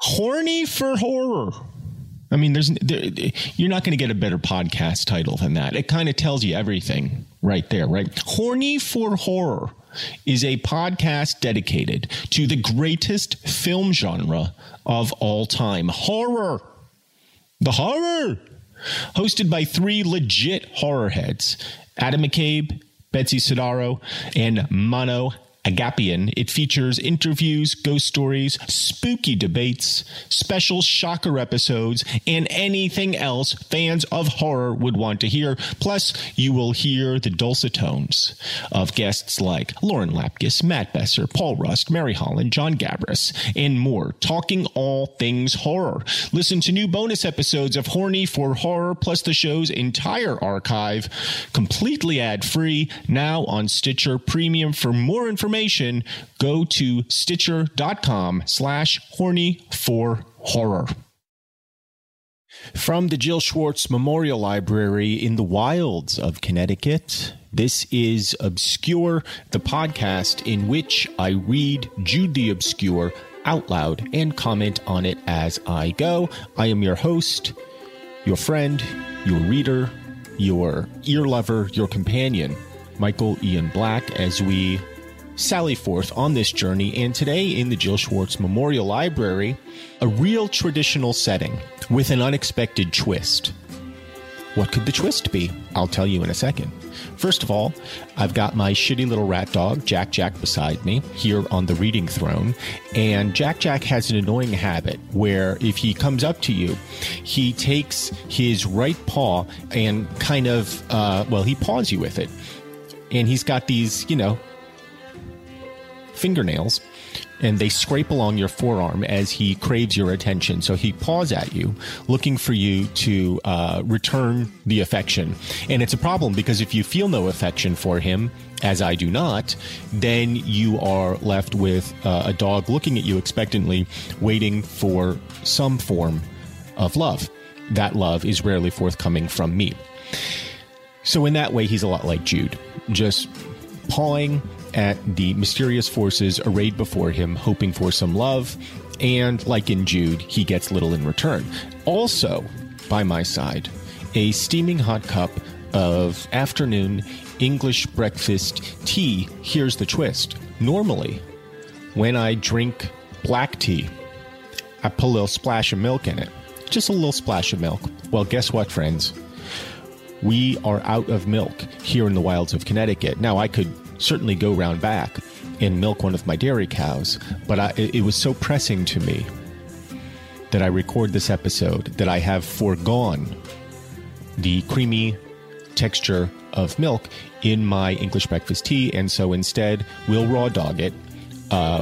Horny for Horror. I mean, you're not going to get a better podcast title than that. It kind of tells you everything right there, right? Horny for Horror is a podcast dedicated to the greatest film genre of all time. Horror. The horror. Hosted by three legit horror heads, Adam McCabe, Betsy Sodaro, and Mono Agapian, it features interviews, ghost stories, spooky debates, special shocker episodes, and anything else fans of horror would want to hear. Plus, you will hear the dulcet tones of guests like Lauren Lapkus, Matt Besser, Paul Rust, Mary Holland, John Gabris, and more, talking all things horror. Listen to new bonus episodes of Horny for Horror, plus the show's entire archive, completely ad-free, now on Stitcher Premium. For more information, go to Stitcher.com/horny for horror. From the Jill Schwartz Memorial Library in the wilds of Connecticut, this is Obscure, the podcast in which I read Jude the Obscure out loud and comment on it as I go. I am your host, your friend, your reader, your ear lover, your companion, Michael Ian Black, as we sally forth on this journey, and today in the Jill Schwartz Memorial Library, a real traditional setting with an unexpected twist. What could the twist be? I'll tell you in a second. First of all, I've got my shitty little rat dog, Jack-Jack, beside me here on the reading throne, and Jack-Jack has an annoying habit where if he comes up to you, he takes his right paw and kind of, he paws you with it, and he's got these, fingernails, and they scrape along your forearm as he craves your attention. So he paws at you, looking for you to return the affection. And it's a problem because if you feel no affection for him, as I do not, then you are left with a dog looking at you expectantly, waiting for some form of love. That love is rarely forthcoming from me. So in that way, he's a lot like Jude, just pawing at the mysterious forces arrayed before him, hoping for some love, and like in Jude, he gets little in return. Also, by my side, a steaming hot cup of afternoon English breakfast tea. Here's the twist. Normally, when I drink black tea, I put a little splash of milk in it. Just a little splash of milk. Well, guess what, friends? We are out of milk here in the wilds of Connecticut. Now, I could certainly go round back and milk one of my dairy cows, but it was so pressing to me that I record this episode that I have foregone the creamy texture of milk in my English breakfast tea, and so instead we'll raw dog it,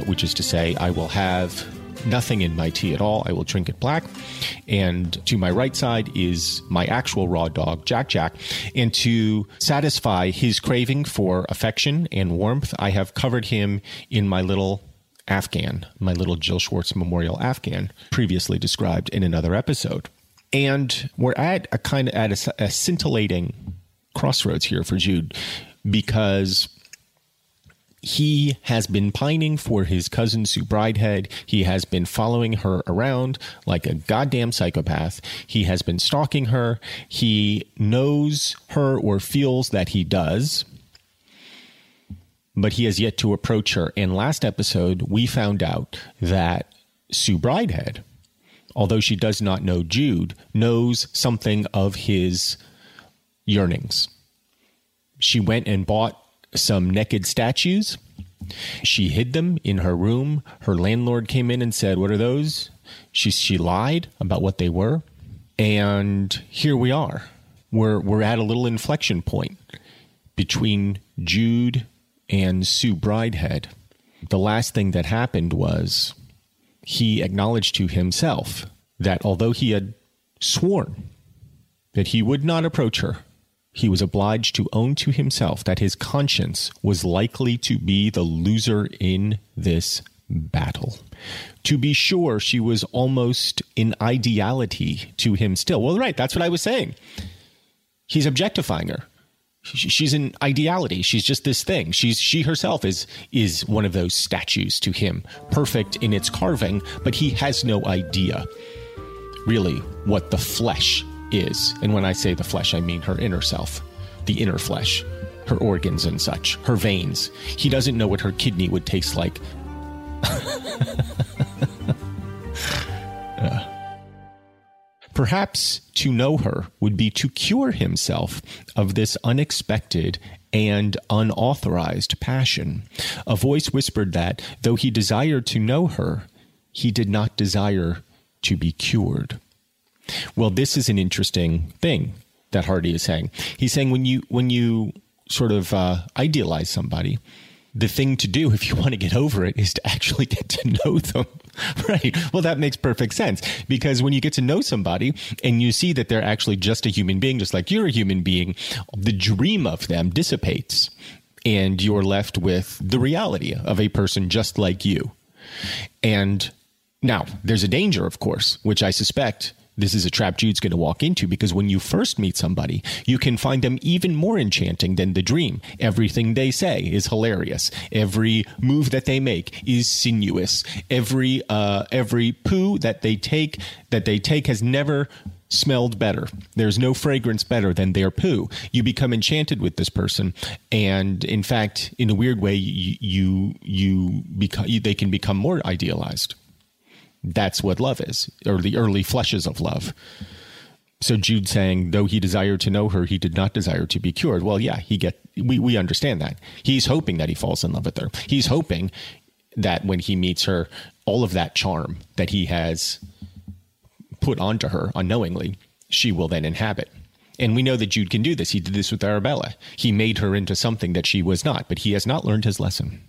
which is to say I will have nothing in my tea at all. I will drink it black. And to my right side is my actual raw dog, Jack-Jack. And to satisfy his craving for affection and warmth, I have covered him in my little Afghan, my little Jill Schwartz Memorial Afghan, previously described in another episode. And we're at a kind of at a scintillating crossroads here for Jude, because he has been pining for his cousin, Sue Bridehead. He has been following her around like a goddamn psychopath. He has been stalking her. He knows her, or feels that he does, but he has yet to approach her. And last episode, we found out that Sue Bridehead, although she does not know Jude, knows something of his yearnings. She went and bought some naked statues. She hid them in her room. Her landlord came in and said, "What are those?" She lied about what they were. And here we are. We're at a little inflection point between Jude and Sue Bridehead. The last thing that happened was he acknowledged to himself that although he had sworn that he would not approach her, he was obliged to own to himself that his conscience was likely to be the loser in this battle. To be sure, she was almost an ideality to him still. Well, right, that's what I was saying. He's objectifying her. She's an ideality. She's just this thing. She herself is one of those statues to him, perfect in its carving, but he has no idea really what the flesh is. And when I say the flesh, I mean her inner self, the inner flesh, her organs and such, her veins. He doesn't know what her kidney would taste like. Perhaps to know her would be to cure himself of this unexpected and unauthorized passion. A voice whispered that, though he desired to know her, he did not desire to be cured. Well, this is an interesting thing that Hardy is saying. He's saying when you sort of idealize somebody, the thing to do if you want to get over it is to actually get to know them, right? Well, that makes perfect sense, because when you get to know somebody and you see that they're actually just a human being, just like you're a human being, the dream of them dissipates and you're left with the reality of a person just like you. And now there's a danger, of course, which I suspect this is a trap Jude's going to walk into, because when you first meet somebody, you can find them even more enchanting than the dream. Everything they say is hilarious. Every move that they make is sinuous. Every poo that they take has never smelled better. There's no fragrance better than their poo. You become enchanted with this person, and in fact, in a weird way, they can become more idealized. That's what love is, or the early flushes of love. So Jude saying, though he desired to know her, he did not desire to be cured. Well, yeah, we understand that. He's hoping that he falls in love with her. He's hoping that when he meets her, all of that charm that he has put onto her unknowingly, she will then inhabit. And we know that Jude can do this. He did this with Arabella. He made her into something that she was not, but he has not learned his lesson.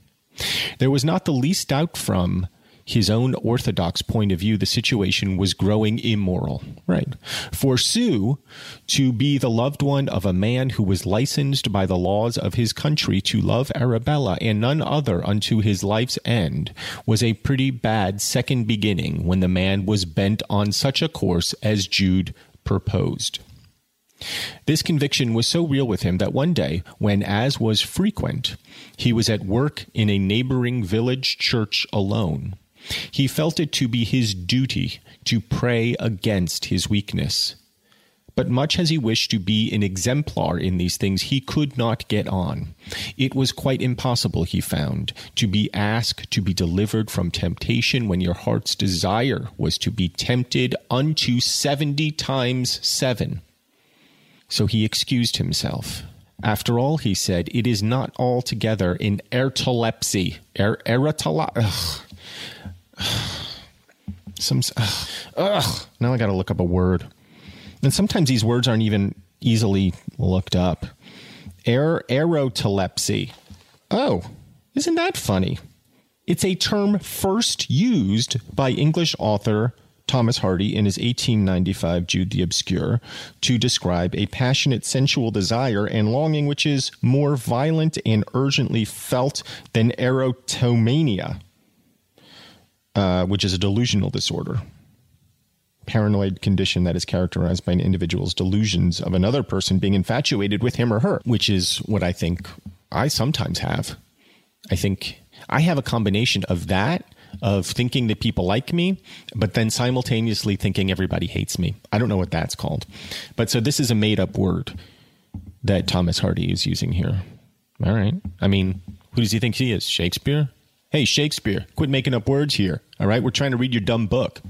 There was not the least doubt from his own orthodox point of view, the situation was growing immoral, right? For Sue to be the loved one of a man who was licensed by the laws of his country to love Arabella and none other unto his life's end was a pretty bad second beginning when the man was bent on such a course as Jude proposed. This conviction was so real with him that one day, when, as was frequent, he was at work in a neighboring village church alone, he felt it to be his duty to pray against his weakness. But much as he wished to be an exemplar in these things, he could not get on. It was quite impossible, he found, to be asked to be delivered from temptation when your heart's desire was to be tempted unto 70 times 7. So he excused himself. After all, he said, it is not altogether an erotolepsy. Now I got to look up a word. And sometimes these words aren't even easily looked up. Erotolepsy. Oh, isn't that funny? It's a term first used by English author Thomas Hardy in his 1895 Jude the Obscure to describe a passionate sensual desire and longing which is more violent and urgently felt than erotomania. which is a delusional disorder. Paranoid condition that is characterized by an individual's delusions of another person being infatuated with him or her, which is what I think I sometimes have. I think I have a combination of that, of thinking that people like me, but then simultaneously thinking everybody hates me. I don't know what that's called. But so this is a made up word that Thomas Hardy is using here. All right. I mean, who does he think he is? Shakespeare? Hey, Shakespeare, quit making up words here. All right. We're trying to read your dumb book.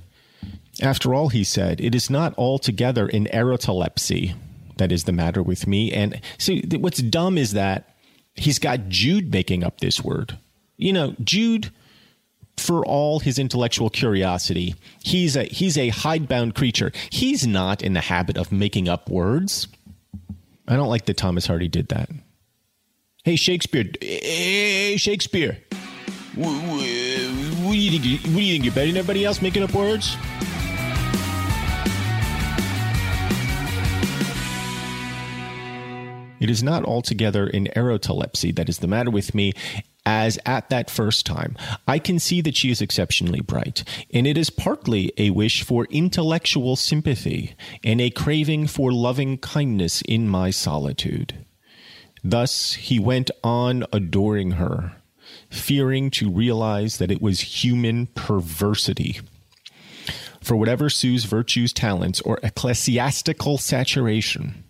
After all, he said, it is not altogether an erotolepsy that is the matter with me. And see, what's dumb is that he's got Jude making up this word. You know, Jude, for all his intellectual curiosity, he's a hidebound creature. He's not in the habit of making up words. I don't like that Thomas Hardy did that. Hey, Shakespeare. Hey, Shakespeare. What do you think? You're better than everybody else making up words? It is not altogether an erotolepsy that is the matter with me, as at that first time. I can see that she is exceptionally bright, and it is partly a wish for intellectual sympathy and a craving for loving kindness in my solitude. Thus he went on adoring her, fearing to realize that it was human perversity. For whatever Sue's virtues, talents, or ecclesiastical saturation,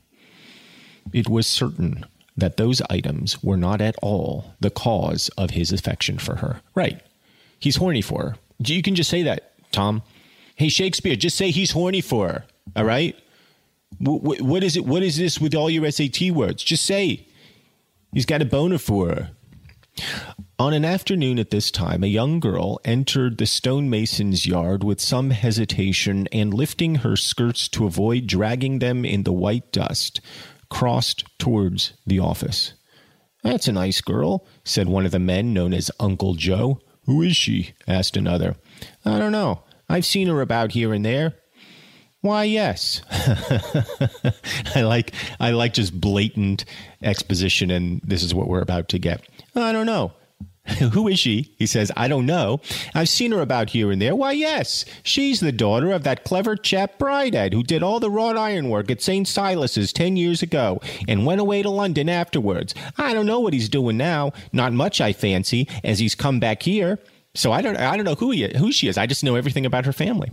it was certain that those items were not at all the cause of his affection for her. Right. He's horny for her. You can just say that, Tom. Hey, Shakespeare, just say he's horny for her. All right. What is it? What is this with all your SAT words? Just say he's got a boner for her. On an afternoon at this time, a young girl entered the stonemason's yard with some hesitation and, lifting her skirts to avoid dragging them in the white dust, crossed towards the office. That's a nice girl, said one of the men known as Uncle Joe. Who is she? Asked another. I don't know. I've seen her about here and there. Why, yes. I like just blatant exposition, and this is what we're about to get. I don't know. Who is she? He says, I don't know. I've seen her about here and there. Why, yes, she's the daughter of that clever chap Bridehead, who did all the wrought iron work at St. Silas's 10 years ago and went away to London afterwards. I don't know what he's doing now. Not much, I fancy, as he's come back here. So I don't know who she is. I just know everything about her family.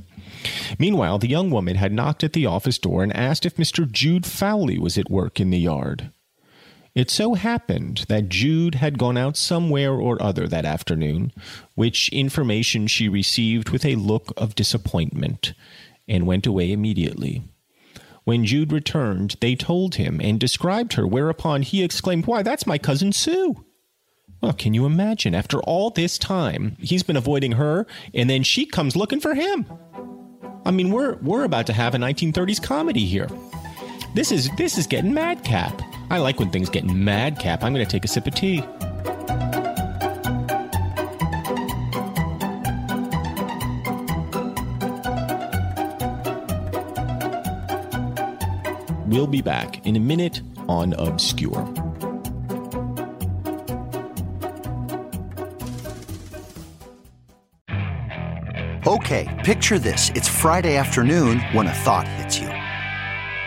Meanwhile, the young woman had knocked at the office door and asked if Mr. Jude Fawley was at work in the yard. It so happened that Jude had gone out somewhere or other that afternoon, which information she received with a look of disappointment, and went away immediately. When Jude returned, they told him and described her, whereupon he exclaimed, "Why, that's my cousin Sue!" Well, can you imagine? After all this time, he's been avoiding her, and then she comes looking for him. I mean, we're about to have a 1930s comedy here. This is getting madcap. I like when things get madcap. I'm going to take a sip of tea. We'll be back in a minute on Obscure. Okay, picture this. It's Friday afternoon when a thought hits you.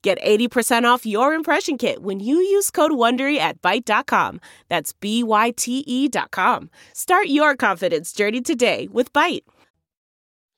Get 80% off your impression kit when you use code WONDERY at Byte.com. That's BYTE.com. Start your confidence journey today with Byte.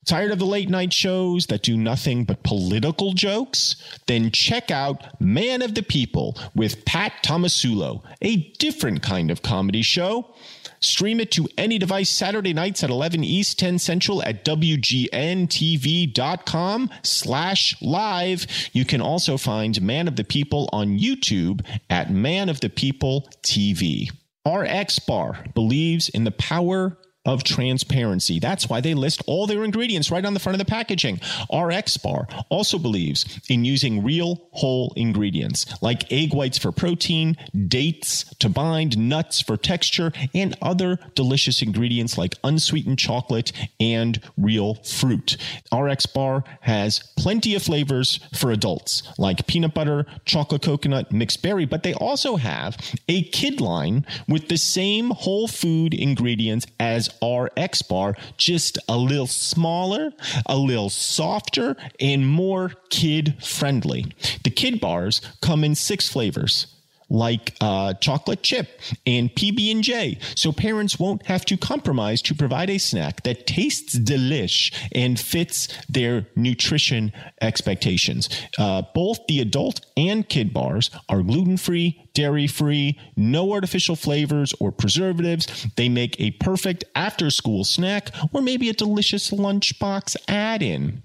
Tired of the late night shows that do nothing but political jokes? Then check out Man of the People with Pat Tomasulo, a different kind of comedy show. Stream it to any device Saturday nights at 11 East, 10 Central at WGNTV.com/live. You can also find Man of the People on YouTube at Man of the People TV. RX Bar believes in the power of transparency. That's why they list all their ingredients right on the front of the packaging. RX Bar also believes in using real whole ingredients like egg whites for protein, dates to bind, nuts for texture, and other delicious ingredients like unsweetened chocolate and real fruit. RX Bar has plenty of flavors for adults like peanut butter, chocolate coconut, mixed berry, but they also have a kid line with the same whole food ingredients as RX Bar, just a little smaller, a little softer, and more kid-friendly. The kid bars come in 6 flavors, like chocolate chip and PB&J, so parents won't have to compromise to provide a snack that tastes delish and fits their nutrition expectations. Both the adult and kid bars are gluten-free, dairy-free, no artificial flavors or preservatives. They make a perfect after-school snack or maybe a delicious lunchbox add-in.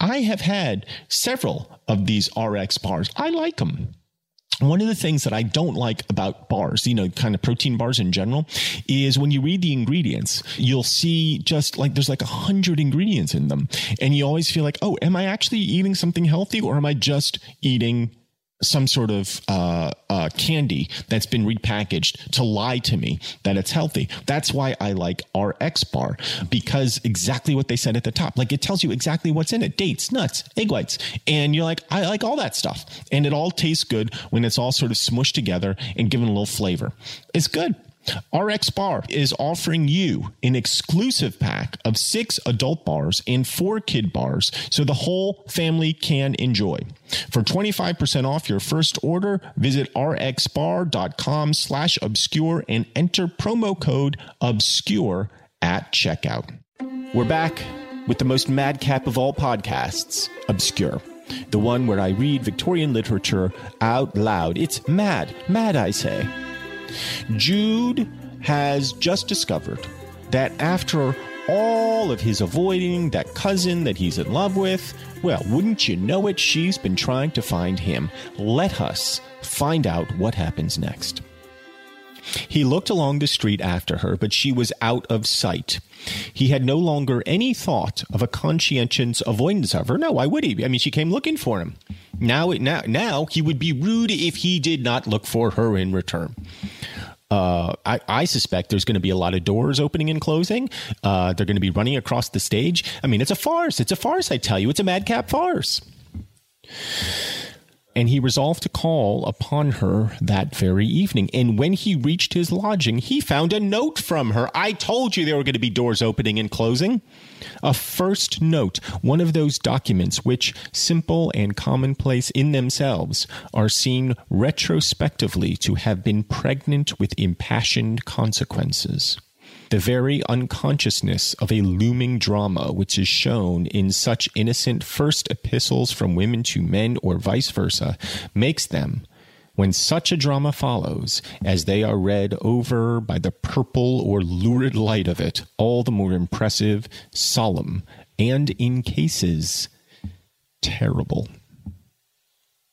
I have had several of these RX bars. I like them. One of the things that I don't like about bars, kind of protein bars in general, is when you read the ingredients, you'll see just like there's like 100 ingredients in them. And you always feel like, oh, am I actually eating something healthy or am I just eating some sort of candy that's been repackaged to lie to me that it's healthy? That's why I like RX Bar, because exactly what they said at the top, like it tells you exactly what's in it. Dates, nuts, egg whites. And you're like, I like all that stuff. And it all tastes good when it's all sort of smushed together and given a little flavor. It's good. RX Bar is offering you an exclusive pack of 6 adult bars and 4 kid bars so the whole family can enjoy. For 25% off your first order, visit rxbar.com/obscure and enter promo code obscure at checkout. We're back with the most madcap of all podcasts, Obscure. The one where I read Victorian literature out loud. It's mad, I say. Jude has just discovered that after all of his avoiding that cousin that he's in love with, well, wouldn't you know it, she's been trying to find him. Let us find out what happens next. He looked along the street after her, but she was out of sight. He had no longer any thought of a conscientious avoidance of her. No, why would he? I mean, she came looking for him. Now he would be rude if he did not look for her in return. I suspect there's going to be a lot of doors opening and closing. They're going to be running across the stage. I mean, it's a farce. It's a farce, I tell you. It's a madcap farce. And he resolved to call upon her that very evening. And when he reached his lodging, he found a note from her. I told you there were going to be doors opening and closing. A first note, one of those documents which, simple and commonplace in themselves, are seen retrospectively to have been pregnant with impassioned consequences. The very unconsciousness of a looming drama which is shown in such innocent first epistles from women to men or vice versa makes them, when such a drama follows, as they are read over by the purple or lurid light of it, all the more impressive, solemn, and in cases, terrible.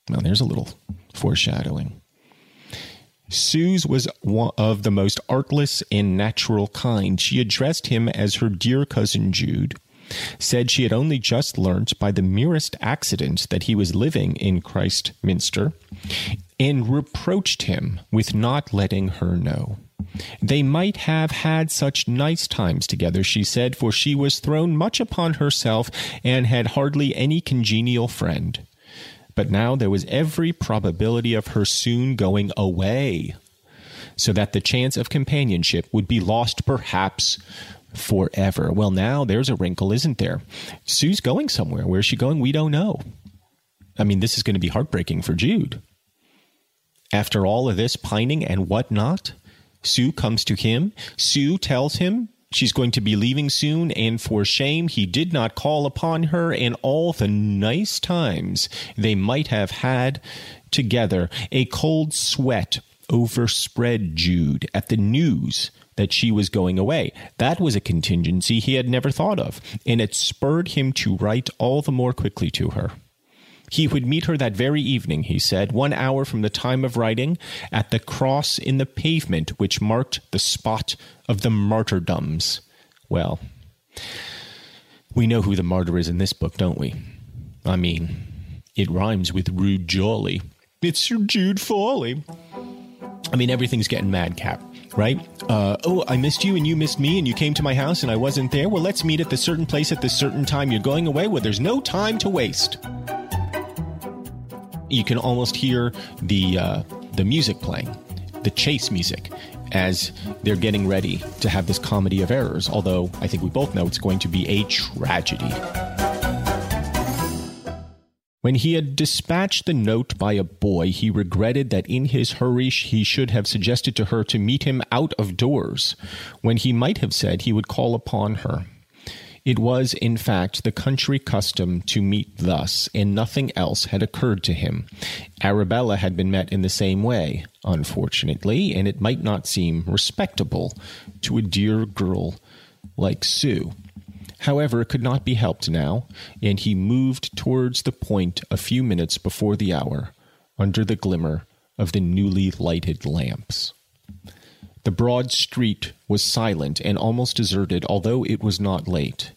Now, there's a little foreshadowing. Sue's was one of the most artless and natural kind. She addressed him as her dear cousin Jude, said she had only just learnt by the merest accident that he was living in Christminster, and reproached him with not letting her know. They might have had such nice times together, she said, for she was thrown much upon herself and had hardly any congenial friend. But now there was every probability of her soon going away, so that the chance of companionship would be lost perhaps forever. Well, now there's a wrinkle, isn't there? Sue's going somewhere. Where's she going? We don't know. I mean, this is going to be heartbreaking for Jude. After all of this pining and whatnot, Sue comes to him. Sue tells him she's going to be leaving soon, and for shame he did not call upon her and all the nice times they might have had together. A cold sweat overspread Jude at the news that she was going away. That was a contingency he had never thought of, and it spurred him to write all the more quickly to her. He would meet her that very evening, he said, 1 hour from the time of writing, at the cross in the pavement which marked the spot of the martyrdoms. Well, we know who the martyr is in this book, don't we? I mean, it rhymes with rude jolly. It's Sir Jude Fawley. I mean, everything's getting madcap, right? I missed you and you missed me and you came to my house and I wasn't there. Well, let's meet at this certain place at this certain time. You're going away. Well, there's no time to waste. You can almost hear the music playing, the chase music, as they're getting ready to have this comedy of errors, although I think we both know it's going to be a tragedy. When he had dispatched the note by a boy, he regretted that in his hurry he should have suggested to her to meet him out of doors, when he might have said he would call upon her. It was, in fact, the country custom to meet thus, and nothing else had occurred to him. Arabella had been met in the same way, unfortunately, and it might not seem respectable to a dear girl like Sue. However, it could not be helped now, and he moved towards the point a few minutes before the hour, under the glimmer of the newly lighted lamps. The broad street was silent and almost deserted, although it was not late.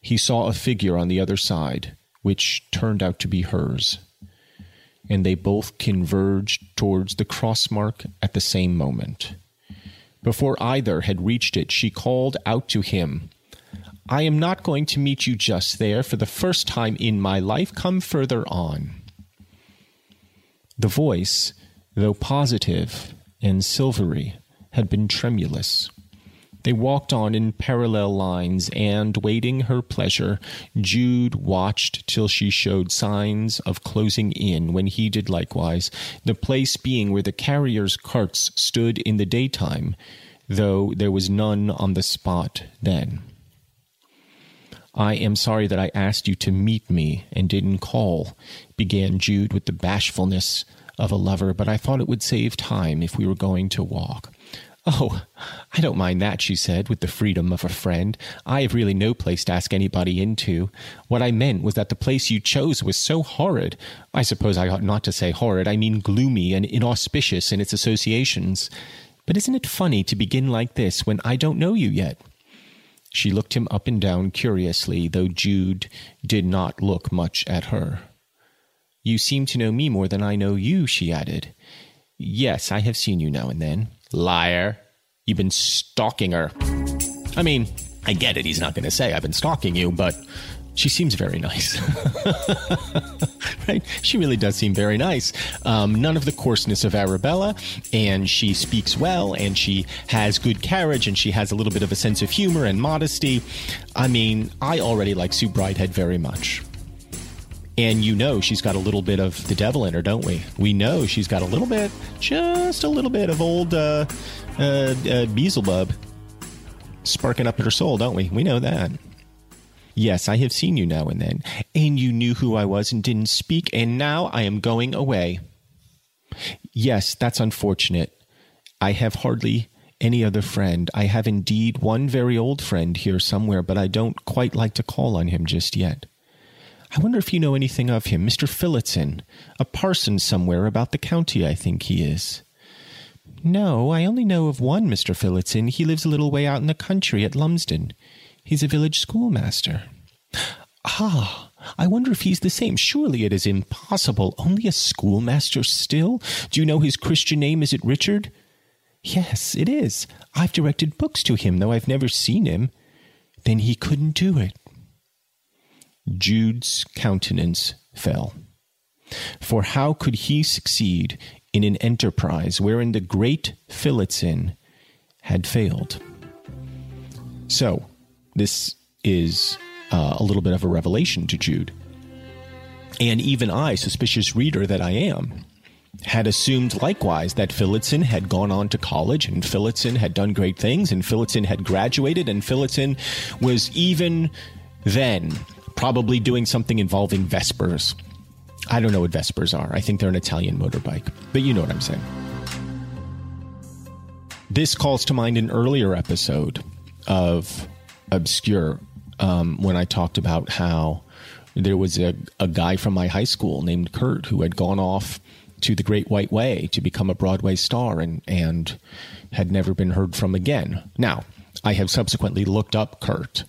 He saw a figure on the other side, which turned out to be hers, and they both converged towards the crossmark at the same moment. Before either had reached it, she called out to him, "I am not going to meet you just there. For the first time in my life, come further on." The voice, though positive and silvery, had been tremulous. They walked on in parallel lines, and, waiting her pleasure, Jude watched till she showed signs of closing in, when he did likewise, the place being where the carriers' carts stood in the daytime, though there was none on the spot then. "I am sorry that I asked you to meet me and didn't call," began Jude with the bashfulness of a lover, "but I thought it would save time if we were going to walk." "Oh, I don't mind that," she said, with the freedom of a friend. "I have really no place to ask anybody into. What I meant was that the place you chose was so horrid. I suppose I ought not to say horrid. I mean gloomy and inauspicious in its associations. But isn't it funny to begin like this when I don't know you yet?" She looked him up and down curiously, though Jude did not look much at her. "You seem to know me more than I know you," she added. "Yes, I have seen you now and then." "Liar. You've been stalking her." I mean, I get it. He's not going to say, "I've been stalking you," but she seems very nice. Right? She really does seem very nice. None of the coarseness of Arabella, and she speaks well, and she has good carriage, and she has a little bit of a sense of humor and modesty. I mean, I already like Sue Bridehead very much. And you know she's got a little bit of the devil in her, don't we? We know she's got a little bit, just a little bit of old Beelzebub sparking up in her soul, don't we? We know that. "Yes, I have seen you now and then, and you knew who I was and didn't speak, and now I am going away." "Yes, that's unfortunate. I have hardly any other friend. I have indeed one very old friend here somewhere, but I don't quite like to call on him just yet. I wonder if you know anything of him, Mr. Phillotson, a parson somewhere about the county, I think he is." "No, I only know of one Mr. Phillotson. He lives a little way out in the country at Lumsden. He's a village schoolmaster." "Ah, I wonder if he's the same. Surely it is impossible. Only a schoolmaster still? Do you know his Christian name? Is it Richard?" Yes, it is. I've directed books to him, though I've never seen him. Then he couldn't do it. Jude's countenance fell. For how could he succeed in an enterprise wherein the great Phillotson had failed? So, this is a little bit of a revelation to Jude. And even I, suspicious reader that I am, had assumed likewise that Phillotson had gone on to college, and Phillotson had done great things, and Phillotson had graduated, and Phillotson was even then probably doing something involving Vespers. I don't know what Vespers are. I think they're an Italian motorbike, but you know what I'm saying. This calls to mind an earlier episode of Obscure when I talked about how there was a guy from my high school named Kurt who had gone off to the Great White Way to become a Broadway star and had never been heard from again. Now, I have subsequently looked up Kurt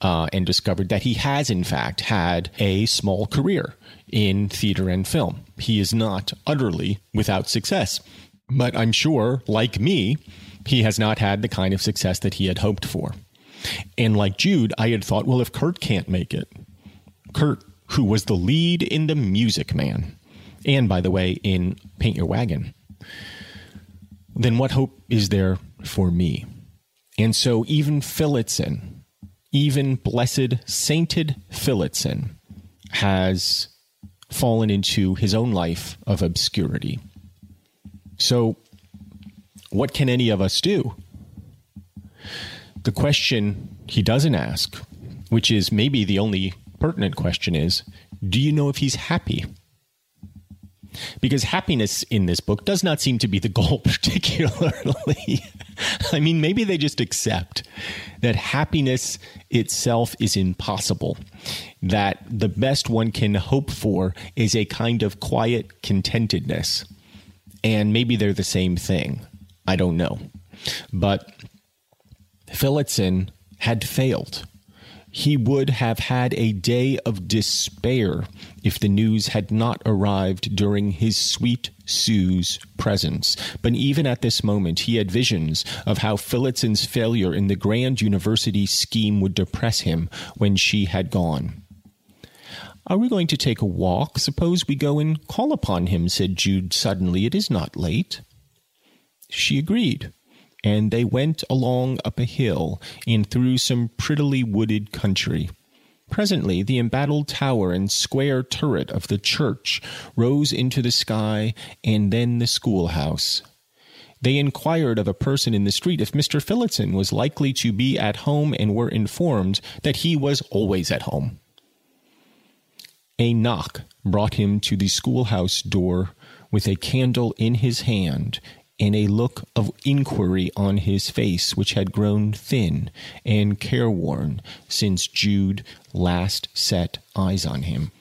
and discovered that he has, in fact, had a small career in theater and film. He is not utterly without success, but I'm sure, like me, he has not had the kind of success that he had hoped for. And like Jude, I had thought, well, if Kurt can't make it, Kurt, who was the lead in The Music Man, and by the way, in Paint Your Wagon, then what hope is there for me? And so even Phillotson, even blessed, sainted Phillotson, has fallen into his own life of obscurity. So what can any of us do? The question he doesn't ask, which is maybe the only pertinent question, is, do you know if he's happy? Because happiness in this book does not seem to be the goal particularly. I mean, maybe they just accept that happiness itself is impossible, that the best one can hope for is a kind of quiet contentedness. And maybe they're the same thing. I don't know. But Phillotson had failed. He would have had a day of despair if the news had not arrived during his sweet Sue's presence. But even at this moment, he had visions of how Phillotson's failure in the grand university scheme would depress him when she had gone. "Are we going to take a walk? Suppose we go and call upon him," said Jude suddenly. "It is not late." She agreed. And they went along up a hill and through some prettily wooded country. Presently, the embattled tower and square turret of the church rose into the sky, and then the schoolhouse. They inquired of a person in the street if Mr. Phillotson was likely to be at home, and were informed that he was always at home. A knock brought him to the schoolhouse door with a candle in his hand, and a look of inquiry on his face, which had grown thin and careworn since Jude last set eyes on him.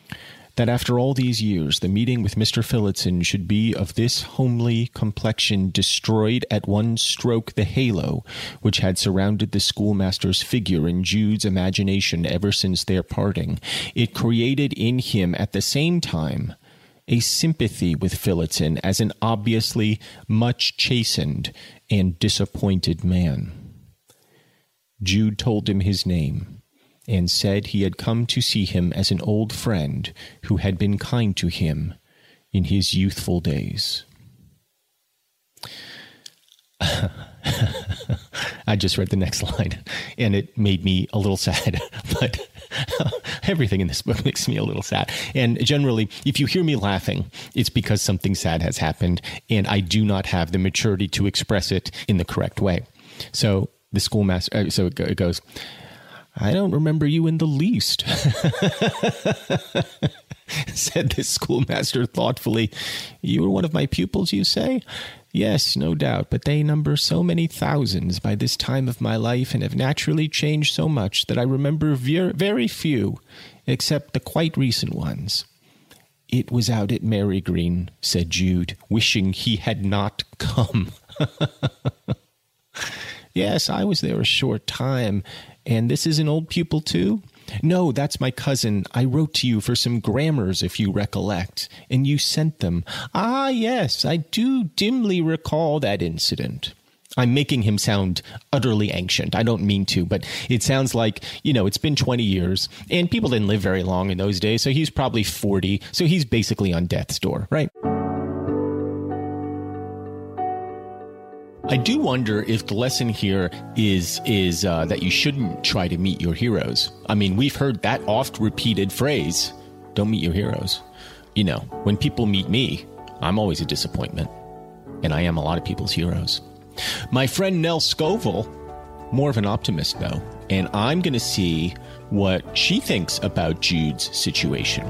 That after all these years, the meeting with Mr. Phillotson should be of this homely complexion, destroyed at one stroke the halo which had surrounded the schoolmaster's figure in Jude's imagination ever since their parting. It created in him at the same time a sympathy with Phillotson as an obviously much chastened and disappointed man. Jude told him his name and said he had come to see him as an old friend who had been kind to him in his youthful days. I just read the next line, and it made me a little sad, but everything in this book makes me a little sad. And generally, if you hear me laughing, it's because something sad has happened, and I do not have the maturity to express it in the correct way. So the schoolmaster, so it goes, "I don't remember you in the least," said the schoolmaster thoughtfully. "You were one of my pupils, you say? Yes, no doubt, but they number so many thousands by this time of my life and have naturally changed so much that I remember very few, except the quite recent ones." "It was out at Marygreen," said Jude, wishing he had not come. "Yes, I was there a short time. And this is an old pupil, too?" "No, that's my cousin. I wrote to you for some grammars, if you recollect, and you sent them." "Ah, yes, I do dimly recall that incident. I'm making him sound utterly ancient. I don't mean to, but it sounds like, you know, it's been 20 years and people didn't live very long in those days. So he's probably 40. So he's basically on death's door, right? I do wonder if the lesson here is that you shouldn't try to meet your heroes. I mean, we've heard that oft-repeated phrase, don't meet your heroes. You know, when people meet me, I'm always a disappointment, and I am a lot of people's heroes. My friend Nell Scovell, more of an optimist, though, and I'm going to see what she thinks about Jude's situation.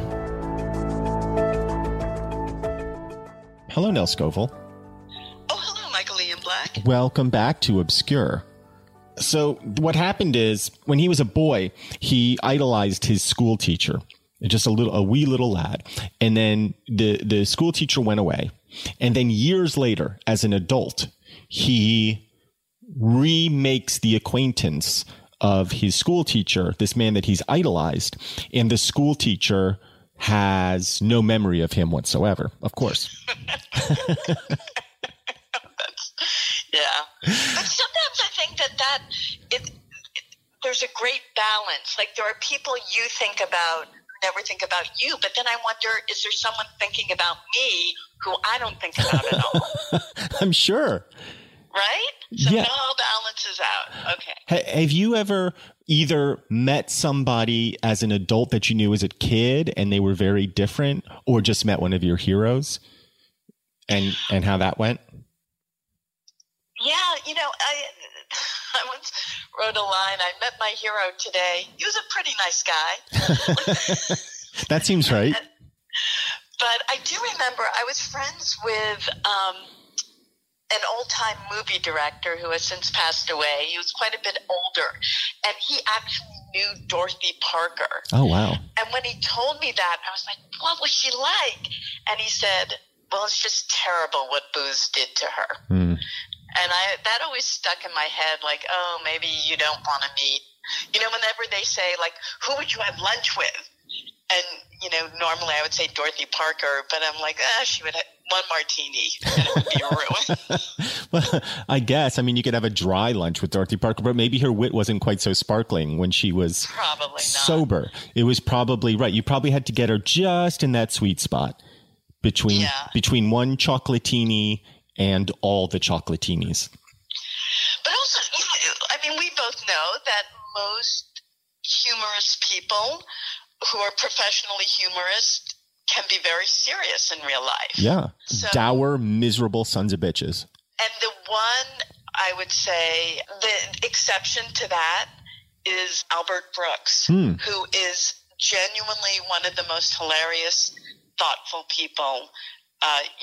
Hello, Nell Scovell. Welcome back to Obscure. So what happened is, when he was a boy, he idolized his school teacher, just a wee little lad. And then the school teacher went away. And then years later, as an adult, he remakes the acquaintance of his school teacher, this man that he's idolized. And the school teacher has no memory of him whatsoever, of course. Yeah. But sometimes I think that there's a great balance. Like, there are people you think about who never think about you, but then I wonder, is there someone thinking about me who I don't think about at all? I'm sure. Right? So yeah. It all balances out. Okay. Have you ever either met somebody as an adult that you knew as a kid and they were very different, or just met one of your heroes and how that went? Yeah, you know, I once wrote a line, I met my hero today. He was a pretty nice guy. That seems right. But I do remember I was friends with an old-time movie director who has since passed away. He was quite a bit older, and he actually knew Dorothy Parker. Oh, wow. And when he told me that, I was like, what was she like? And he said, well, it's just terrible what booze did to her. Mm. And that always stuck in my head, like, oh, maybe you don't want to meet. You know, whenever they say, like, who would you have lunch with? And, you know, normally I would say Dorothy Parker, but I'm like, she would have one martini and it would be a ruin. Well, I guess. I mean, you could have a dry lunch with Dorothy Parker, but maybe her wit wasn't quite so sparkling when she was sober. It was probably right. You probably had to get her just in that sweet spot between one chocolatini and all the chocolatinis. But also, I mean, we both know that most humorous people who are professionally humorous can be very serious in real life. Yeah. So, dour, miserable sons of bitches. And the one, I would say, the exception to that is Albert Brooks, who is genuinely one of the most hilarious, thoughtful people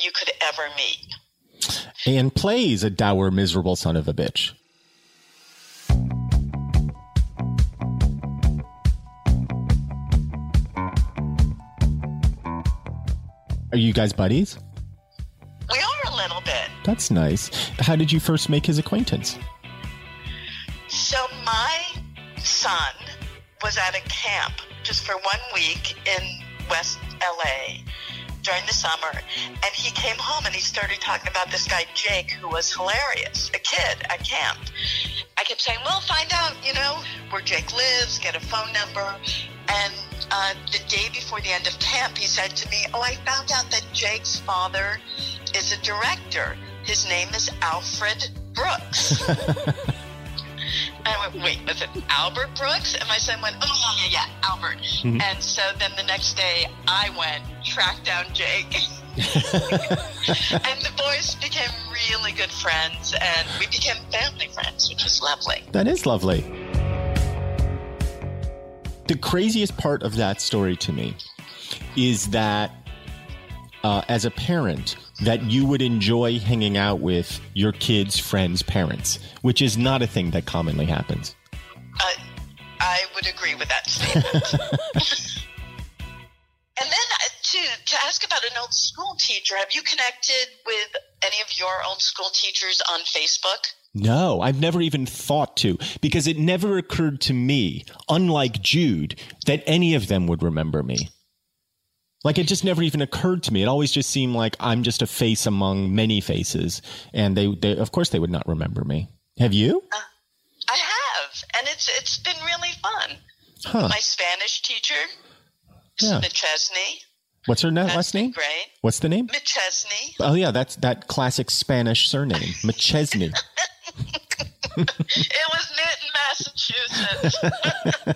you could ever meet. And plays a dour, miserable son of a bitch. Are you guys buddies? We are a little bit. That's nice. How did you first make his acquaintance? So my son was at a camp just for 1 week in West LA during the summer, and he came home and he started talking about this guy Jake, who was hilarious, a kid at camp. I kept saying, well, find out, you know, where Jake lives, get a phone number. And the day before the end of camp, he said to me, I found out that Jake's father is a director. His name is Alfred Brooks. I went, wait, was it Albert Brooks? And my son went, yeah, Albert. Mm-hmm. And so then the next day I went, tracked down Jake. And the boys became really good friends, and we became family friends, which was lovely. That is lovely. The craziest part of that story to me is that as a parent, that you would enjoy hanging out with your kids' friends' parents, which is not a thing that commonly happens. I would agree with that statement. And then to ask about an old school teacher, have you connected with any of your old school teachers on Facebook? No, I've never even thought to, because it never occurred to me, unlike Jude, that any of them would remember me. Like, it just never even occurred to me. It always just seemed like I'm just a face among many faces. And they of course, they would not remember me. Have you? I have. And it's been really fun. Huh. My Spanish teacher, yeah. McChesney. What's her last name? Great. What's the name? McChesney. Oh, yeah. That's that classic Spanish surname, McChesney. It was knit in Massachusetts.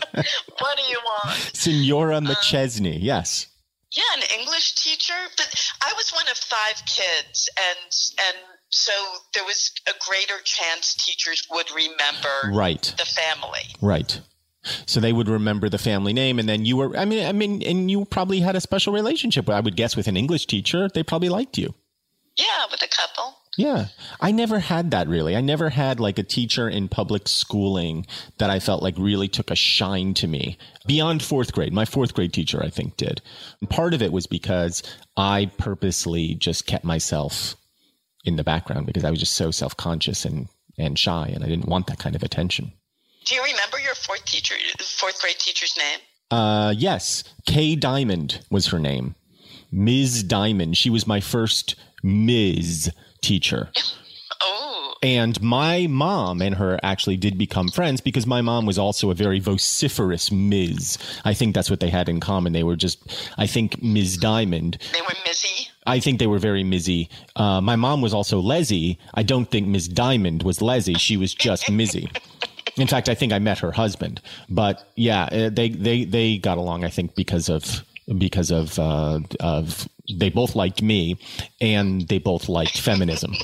What do you want? Senora McChesney, yes. Yeah, an English teacher, but I was one of 5 kids, and so there was a greater chance teachers would remember right. the family. Right. So they would remember the family name, and then you were, I mean, and you probably had a special relationship, I would guess, with an English teacher. They probably liked you. Yeah, with a couple. Yeah. I never had that, really. I never had like a teacher in public schooling that I felt like really took a shine to me beyond 4th grade. My 4th grade teacher, I think, did. And part of it was because I purposely just kept myself in the background because I was just so self-conscious and shy, and I didn't want that kind of attention. Do you remember your 4th grade teacher's name? Yes. Kay Diamond was her name. Ms. Diamond. She was my first Ms. teacher. Oh. And my mom and her actually did become friends because my mom was also a very vociferous Ms. I think that's what they had in common. They were just, I think, Ms. Diamond. They were Mizzy. I think they were very Mizzy. My mom was also Leslie. I don't think Ms. Diamond was Leslie. She was just Mizzy. In fact, I think I met her husband. But yeah, they got along, I think, because they both liked me and they both liked feminism.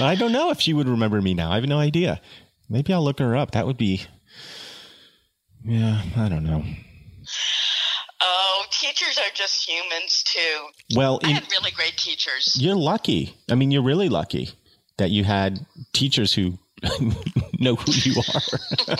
I don't know if she would remember me now. I have no idea. Maybe I'll look her up. That would be, yeah, I don't know. Oh, teachers are just humans too. Well, I had really great teachers. You're lucky. I mean, you're really lucky that you had teachers who know who you are.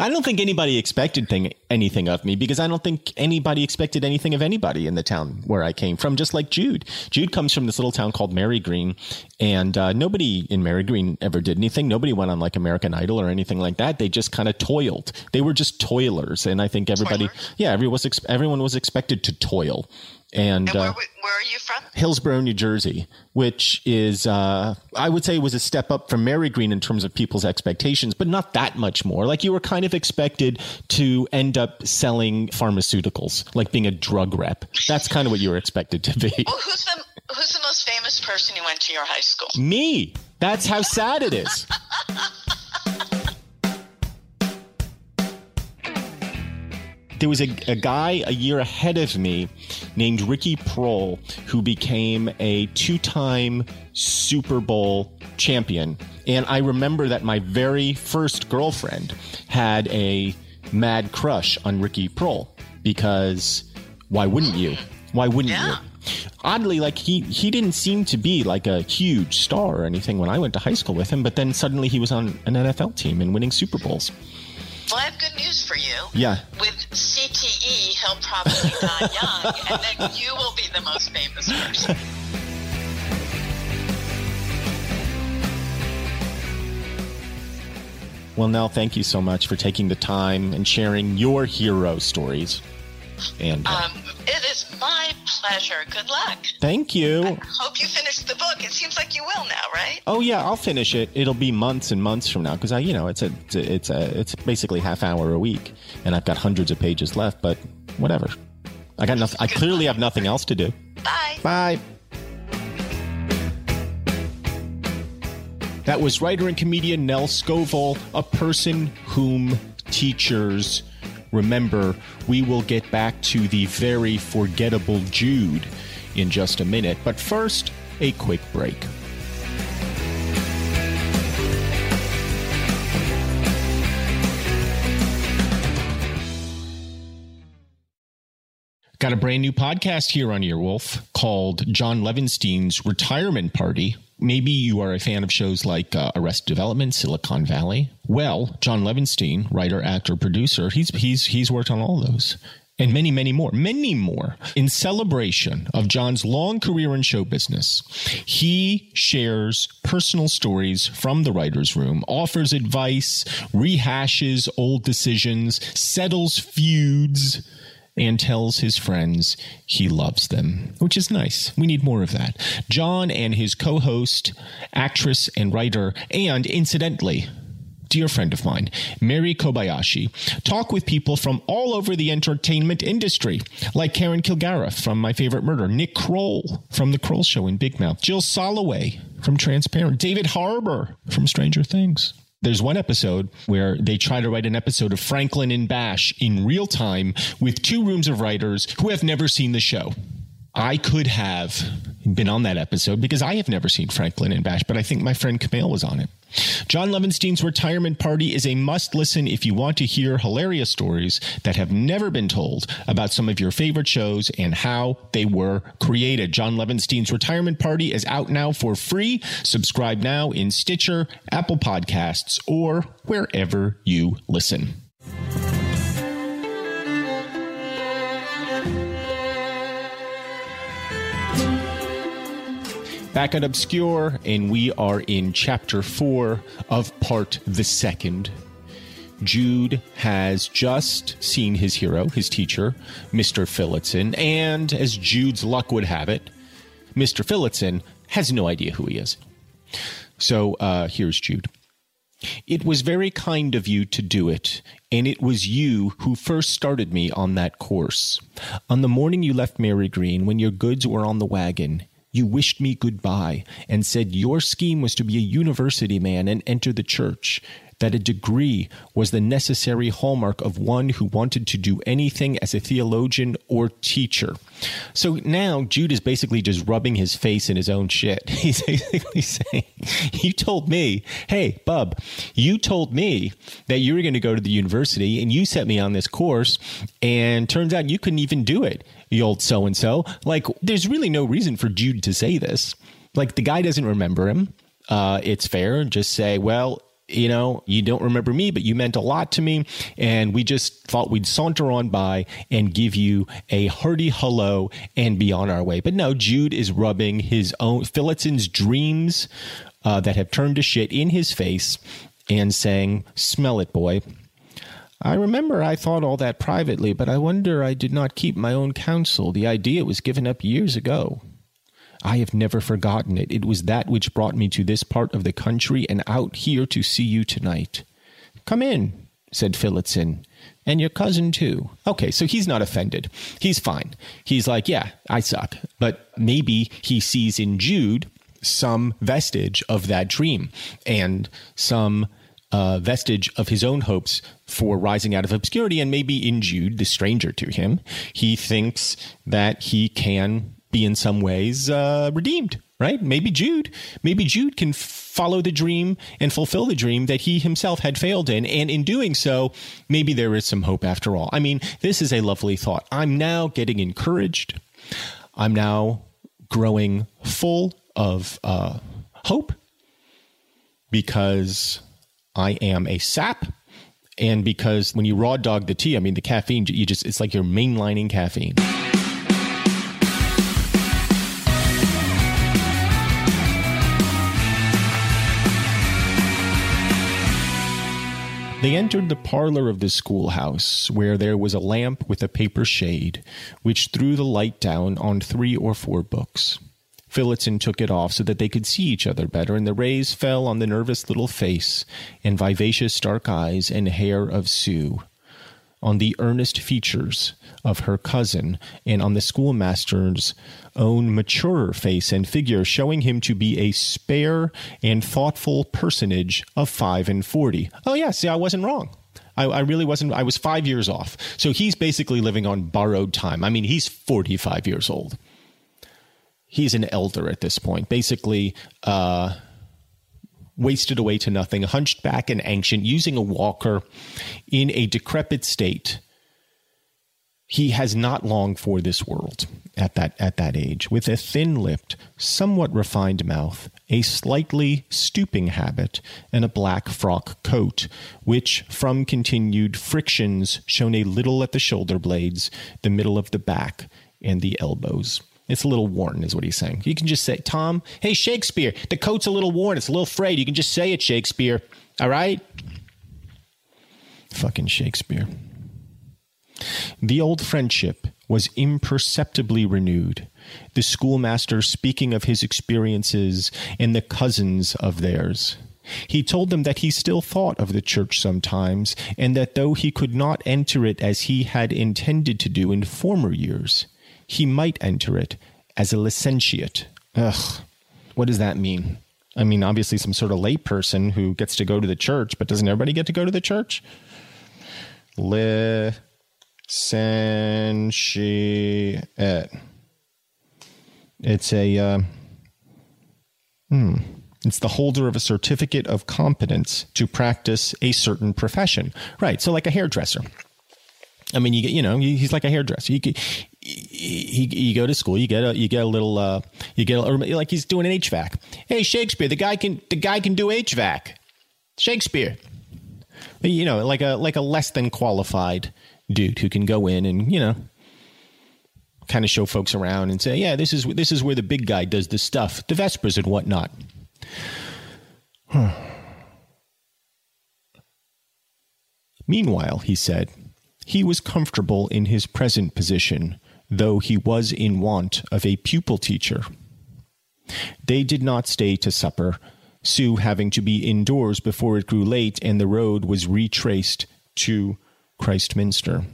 I don't think anybody expected anything of me because I don't think anybody expected anything of anybody in the town where I came from, just like Jude. Jude comes from this little town called Marygreen, and nobody in Marygreen ever did anything. Nobody went on like American Idol or anything like that. They just kind of toiled. They were just toilers, and I think everybody – yeah, everyone was expected to toil. And where are you from? Hillsborough, New Jersey, which is, I would say, was a step up from Marygreen in terms of people's expectations, but not that much more. Like, you were kind of expected to end up selling pharmaceuticals, like being a drug rep. That's kind of what you were expected to be. Well, who's the most famous person who went to your high school? Me. That's how sad it is. There was a guy a year ahead of me named Ricky Proehl who became a 2-time Super Bowl champion. And I remember that my very first girlfriend had a mad crush on Ricky Proehl because why wouldn't you? Why wouldn't you? Oddly, like he didn't seem to be like a huge star or anything when I went to high school with him. But then suddenly he was on an NFL team and winning Super Bowls. Well, I have good news for you. Yeah. With CTE, he'll probably die young, and then you will be the most famous person. Well, Nell, thank you so much for taking the time and sharing your hero stories. And it is my pleasure. Good luck. Thank you. I hope you finish the book. It seems like you will now, right? Oh yeah, I'll finish it. It'll be months and months from now because it's basically half hour a week, and I've got hundreds of pages left. But whatever, I got nothing. I clearly have nothing else to do. Bye. Bye. That was writer and comedian Nell Scovell, a person whom teachers. Remember, we will get back to the very forgettable Jude in just a minute. But first, a quick break. Got a brand new podcast here on Earwolf called John Levenstein's Retirement Party. Maybe you are a fan of shows like Arrested Development, Silicon Valley. Well, John Levenstein, writer, actor, producer, he's worked on all those. and many, many more. In celebration of John's long career in show business, he shares personal stories from the writer's room, offers advice, rehashes old decisions, settles feuds, and tells his friends he loves them, which is nice. We need more of that. John and his co-host, actress and writer, and incidentally, dear friend of mine, Mary Kobayashi, talk with people from all over the entertainment industry, like Karen Kilgariff from My Favorite Murder, Nick Kroll from The Kroll Show and Big Mouth, Jill Soloway from Transparent, David Harbour from Stranger Things. There's one episode where they try to write an episode of Franklin and Bash in real time with two rooms of writers who have never seen the show. I could have been on that episode because I have never seen Franklin and Bash, but I think my friend Camille was on it. John Levenstein's Retirement Party is a must-listen if you want to hear hilarious stories that have never been told about some of your favorite shows and how they were created. John Levenstein's Retirement Party is out now for free. Subscribe now in Stitcher, Apple Podcasts, or wherever you listen. Back at Obscure, and we are in Chapter 4 of Part the Second. Jude has just seen his hero, his teacher, Mr. Phillotson, and as Jude's luck would have it, Mr. Phillotson has no idea who he is. So here's Jude. It was very kind of you to do it, and it was you who first started me on that course. On the morning you left Marygreen, when your goods were on the wagon, you wished me goodbye and said your scheme was to be a university man and enter the church, that a degree was the necessary hallmark of one who wanted to do anything as a theologian or teacher. So now Jude is basically just rubbing his face in his own shit. He's basically saying, you told me, hey, bub, you told me that you were going to go to the university and you set me on this course and turns out you couldn't even do it, you old so-and-so. Like, there's really no reason for Jude to say this. Like, the guy doesn't remember him. It's fair. Just say, well, you know, you don't remember me, but you meant a lot to me. And we just thought we'd saunter on by and give you a hearty hello and be on our way. But no, Jude is rubbing his own Phillotson's dreams that have turned to shit in his face and saying, smell it, boy. I remember I thought all that privately, but I wonder I did not keep my own counsel. The idea was given up years ago. I have never forgotten it. It was that which brought me to this part of the country and out here to see you tonight. Come in, said Phillotson, and your cousin too. Okay, so he's not offended. He's fine. He's like, yeah, I suck. But maybe he sees in Jude some vestige of that dream and some vestige of his own hopes for rising out of obscurity. And maybe in Jude, the stranger to him, he thinks that he can be in some ways redeemed, right? Maybe Jude can follow the dream and fulfill the dream that he himself had failed in. And in doing so, maybe there is some hope after all. I mean, this is a lovely thought. I'm now getting encouraged. I'm now growing full of hope because I am a sap. And because when you raw dog the tea, I mean, the caffeine, you just, it's like you're mainlining caffeine. They entered the parlor of the schoolhouse, where there was a lamp with a paper shade, which threw the light down on 3 or 4 books. Phillotson took it off so that they could see each other better, and the rays fell on the nervous little face and vivacious dark eyes and hair of Sue, on the earnest features of her cousin, and on the schoolmaster's own maturer face and figure, showing him to be a spare and thoughtful personage of 5 and 40. Oh, yeah, see, I wasn't wrong. I really wasn't. I was 5 years off. So he's basically living on borrowed time. I mean, he's 45 years old. He's an elder at this point, basically wasted away to nothing, hunched back and ancient, using a walker in a decrepit state. He has not long for this world at that age, with a thin-lipped, somewhat refined mouth a slightly stooping habit, and a black frock coat, which from continued frictions shone a little at the shoulder blades, the middle of the back, and the elbows. It's a little worn is what he's saying. You can just say, Tom, hey, Shakespeare, the coat's a little worn. It's a little frayed. You can just say it, Shakespeare. All right? Fucking Shakespeare. The old friendship was imperceptibly renewed, the schoolmaster speaking of his experiences and the cousins of theirs. He told them that he still thought of the church sometimes, and that though he could not enter it as he had intended to do in former years, he might enter it as a licentiate. Ugh, what does that mean? I mean, obviously some sort of layperson who gets to go to the church, but doesn't everybody get to go to the church? Licentiate. It's a, It's the holder of a certificate of competence to practice a certain profession. Right. So like a hairdresser. I mean, you get, you know, he's like a hairdresser. You go to school, you get a little, or like he's doing an HVAC. Hey, Shakespeare, the guy can do HVAC. Shakespeare, you know, like a less than qualified dude who can go in and, you know, kind of show folks around and say, yeah, this is where the big guy does the stuff, the Vespers and whatnot. Meanwhile, he said, he was comfortable in his present position, though he was in want of a pupil teacher. They did not stay to supper, Sue having to be indoors before it grew late and the road was retraced to Christminster.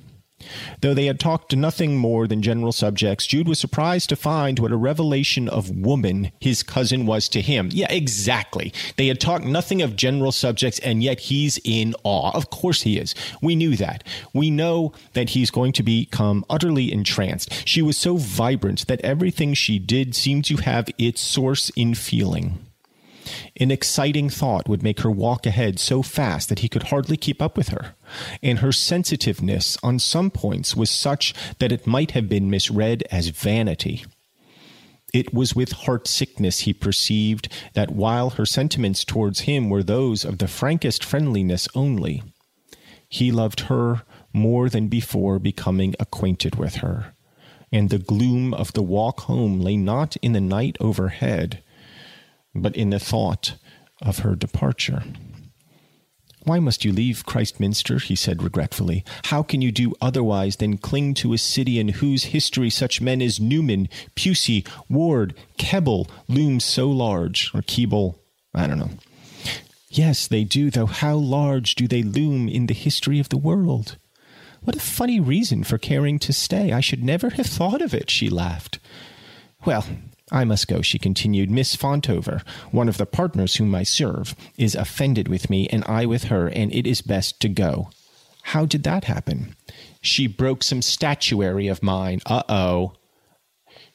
Though they had talked nothing more than general subjects, Jude was surprised to find what a revelation of woman his cousin was to him. Yeah, exactly. They had talked nothing of general subjects, and yet he's in awe. Of course he is. We knew that. We know that he's going to become utterly entranced. She was so vibrant that everything she did seemed to have its source in feeling. An exciting thought would make her walk ahead so fast that he could hardly keep up with her, and her sensitiveness on some points was such that it might have been misread as vanity. It was with heartsickness he perceived that while her sentiments towards him were those of the frankest friendliness only, he loved her more than before becoming acquainted with her, and the gloom of the walk home lay not in the night overhead, but in the thought of her departure. Why must you leave Christminster, he said regretfully. How can you do otherwise than cling to a city in whose history such men as Newman, Pusey, Ward, Keble loom so large, or Keble, I don't know. Yes, they do, though how large do they loom in the history of the world? What a funny reason for caring to stay. I should never have thought of it, she laughed. Well, I must go, she continued. Miss Fontover, one of the partners whom I serve, is offended with me and I with her, and it is best to go. How did that happen? She broke some statuary of mine. Uh-oh.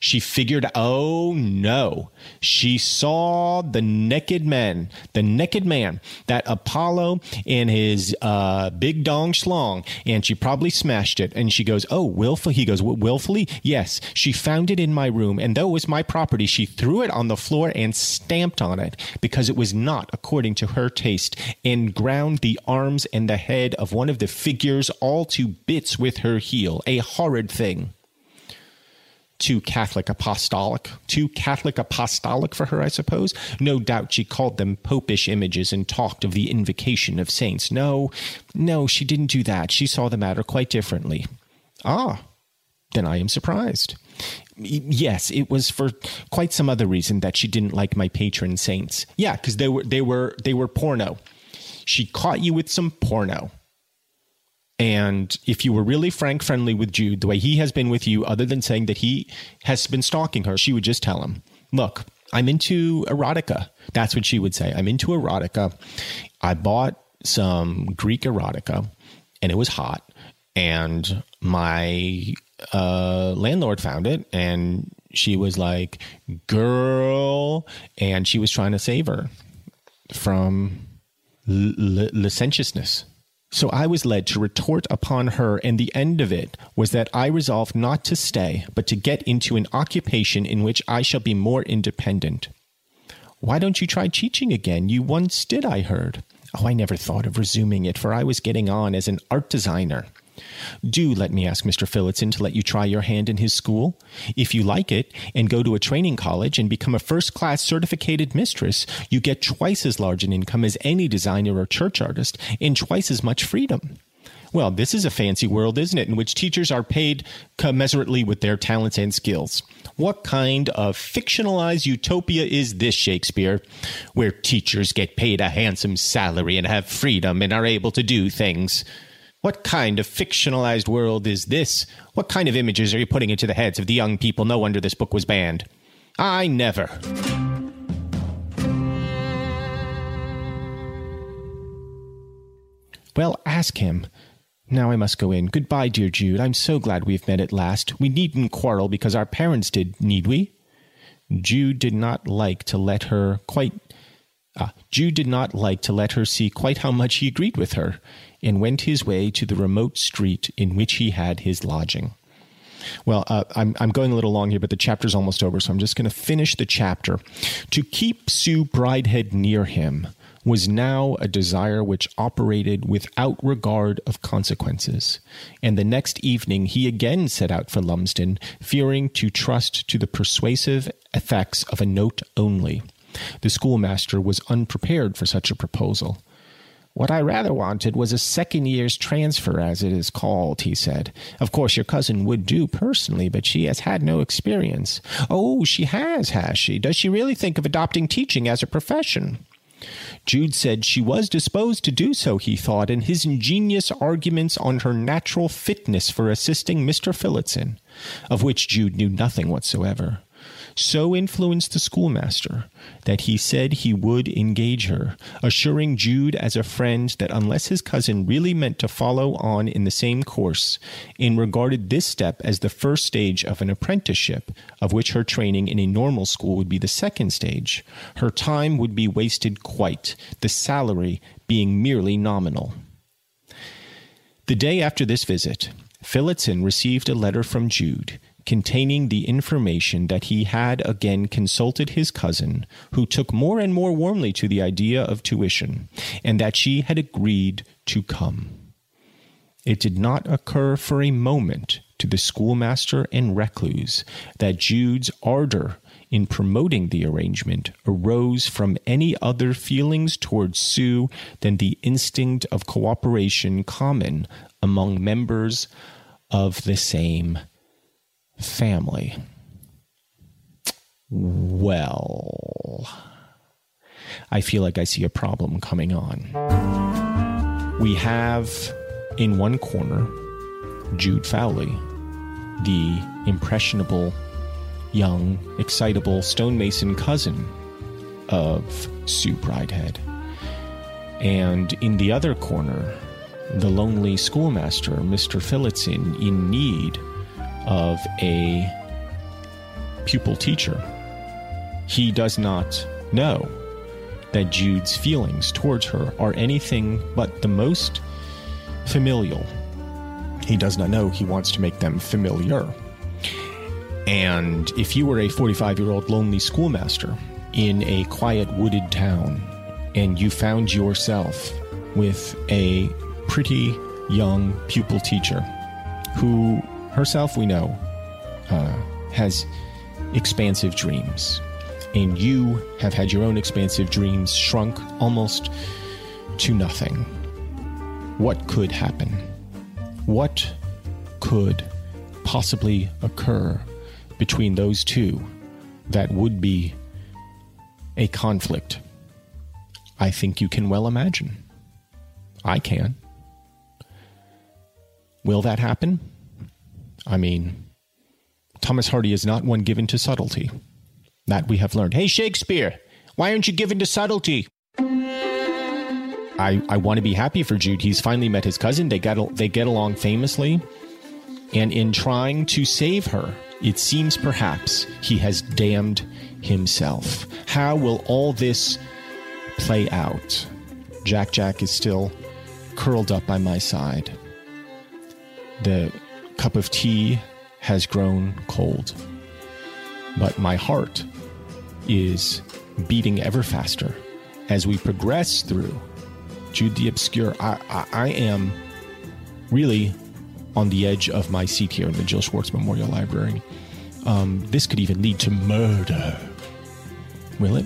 She figured, oh no, she saw the naked man, that Apollo and his big dong schlong, and she probably smashed it. And she goes, oh, willfully? He goes, willfully? Yes, she found it in my room, and though it was my property, she threw it on the floor and stamped on it, because it was not according to her taste, and ground the arms and the head of one of the figures all to bits with her heel. A horrid thing. Too Catholic apostolic for her, I suppose. No doubt she called them popish images and talked of the invocation of saints. No, she didn't do that. She saw the matter quite differently. Ah, then I am surprised. Yes, it was for quite some other reason that she didn't like my patron saints. Yeah, because they were porno. She caught you with some porno. And if you were really friendly with Jude, the way he has been with you, other than saying that he has been stalking her, she would just tell him, look, I'm into erotica. That's what she would say. I'm into erotica. I bought some Greek erotica and it was hot. And my landlord found it and she was like, girl. And she was trying to save her from licentiousness. So I was led to retort upon her, and the end of it was that I resolved not to stay, but to get into an occupation in which I shall be more independent. Why don't you try teaching again? You once did, I heard. Oh, I never thought of resuming it, for I was getting on as an art designer. Do let me ask Mr. Phillotson to let you try your hand in his school. If you like it and go to a training college and become a first-class certificated mistress, you get twice as large an income as any designer or church artist and twice as much freedom. Well, this is a fancy world, isn't it, in which teachers are paid commensurately with their talents and skills. What kind of fictionalized utopia is this, Shakespeare, where teachers get paid a handsome salary and have freedom and are able to do things? What kind of fictionalized world is this? What kind of images are you putting into the heads of the young people? No wonder this book was banned. I never. Well, ask him. Now I must go in. Goodbye, dear Jude. I'm so glad we've met at last. We needn't quarrel because our parents did, need we? Jude did not like to let her see quite how much he agreed with her, and went his way to the remote street in which he had his lodging. Well, I'm going a little long here, but the chapter's almost over, so I'm just going to finish the chapter. To keep Sue Bridehead near him was now a desire which operated without regard of consequences, and the next evening he again set out for Lumsden, fearing to trust to the persuasive effects of a note only. The schoolmaster was unprepared for such a proposal. What I rather wanted was a second year's transfer, as it is called, he said. Of course, your cousin would do personally, but she has had no experience. Oh, she has she? Does she really think of adopting teaching as a profession? Jude said she was disposed to do so, he thought, and his ingenious arguments on her natural fitness for assisting Mr. Phillotson, of which Jude knew nothing whatsoever, so influenced the schoolmaster that he said he would engage her, assuring Jude as a friend that unless his cousin really meant to follow on in the same course, and regarded this step as the first stage of an apprenticeship, of which her training in a normal school would be the second stage, her time would be wasted quite, the salary being merely nominal. The day after this visit, Phillotson received a letter from Jude, containing the information that he had again consulted his cousin, who took more and more warmly to the idea of tuition, and that she had agreed to come. It did not occur for a moment to the schoolmaster and recluse that Jude's ardor in promoting the arrangement arose from any other feelings towards Sue than the instinct of cooperation common among members of the same family. Well, I feel like I see a problem coming on. We have in one corner Jude Fawley, the impressionable, young, excitable stonemason cousin of Sue Bridehead. And in the other corner, the lonely schoolmaster, Mr. Phillotson, in need of a pupil teacher. He does not know that Jude's feelings towards her are anything but the most familial. He does not know he wants to make them familiar. And if you were a 45-year-old lonely schoolmaster in a quiet wooded town and you found yourself with a pretty young pupil teacher who herself, we know, has expansive dreams. And you have had your own expansive dreams shrunk almost to nothing. What could happen? What could possibly occur between those two that would be a conflict? I think you can well imagine. I can. Will that happen? I mean, Thomas Hardy is not one given to subtlety. That we have learned. Hey, Shakespeare, why aren't you given to subtlety? I want to be happy for Jude. He's finally met his cousin. They get along famously. And in trying to save her, it seems perhaps he has damned himself. How will all this play out? Jack-Jack is still curled up by my side. The cup of tea has grown cold, but my heart is beating ever faster as we progress through Jude the Obscure. I am really on the edge of my seat here in the Jill Schwartz Memorial Library. This could even lead to murder. Will it?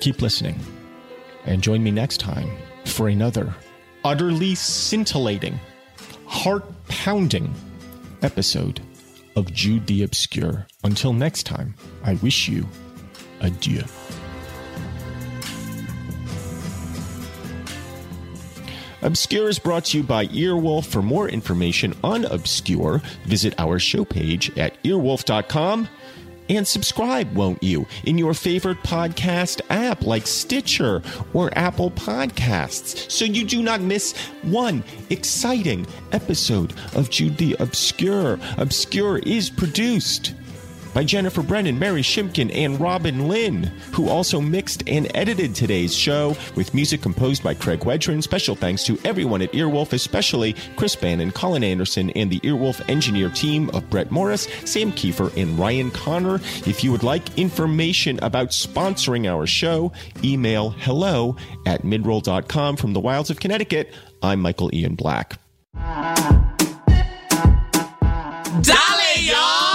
Keep listening and join me next time for another utterly scintillating, heart-pounding episode of Jude the Obscure. Until next time, I wish you adieu. Obscure is brought to you by Earwolf. For more information on Obscure, visit our show page at earwolf.com and subscribe, won't you, in your favorite podcast app like Stitcher or Apple Podcasts, so you do not miss one exciting episode of Jude the Obscure. Obscure is produced by Jennifer Brennan, Mary Shimkin, and Robin Lynn, who also mixed and edited today's show with music composed by Craig Wedren. Special thanks to everyone at Earwolf, especially Chris Bannon, Colin Anderson, and the Earwolf engineer team of Brett Morris, Sam Kiefer, and Ryan Connor. If you would like information about sponsoring our show, email hello@midroll.com. From the wilds of Connecticut, I'm Michael Ian Black. Dale, y'all!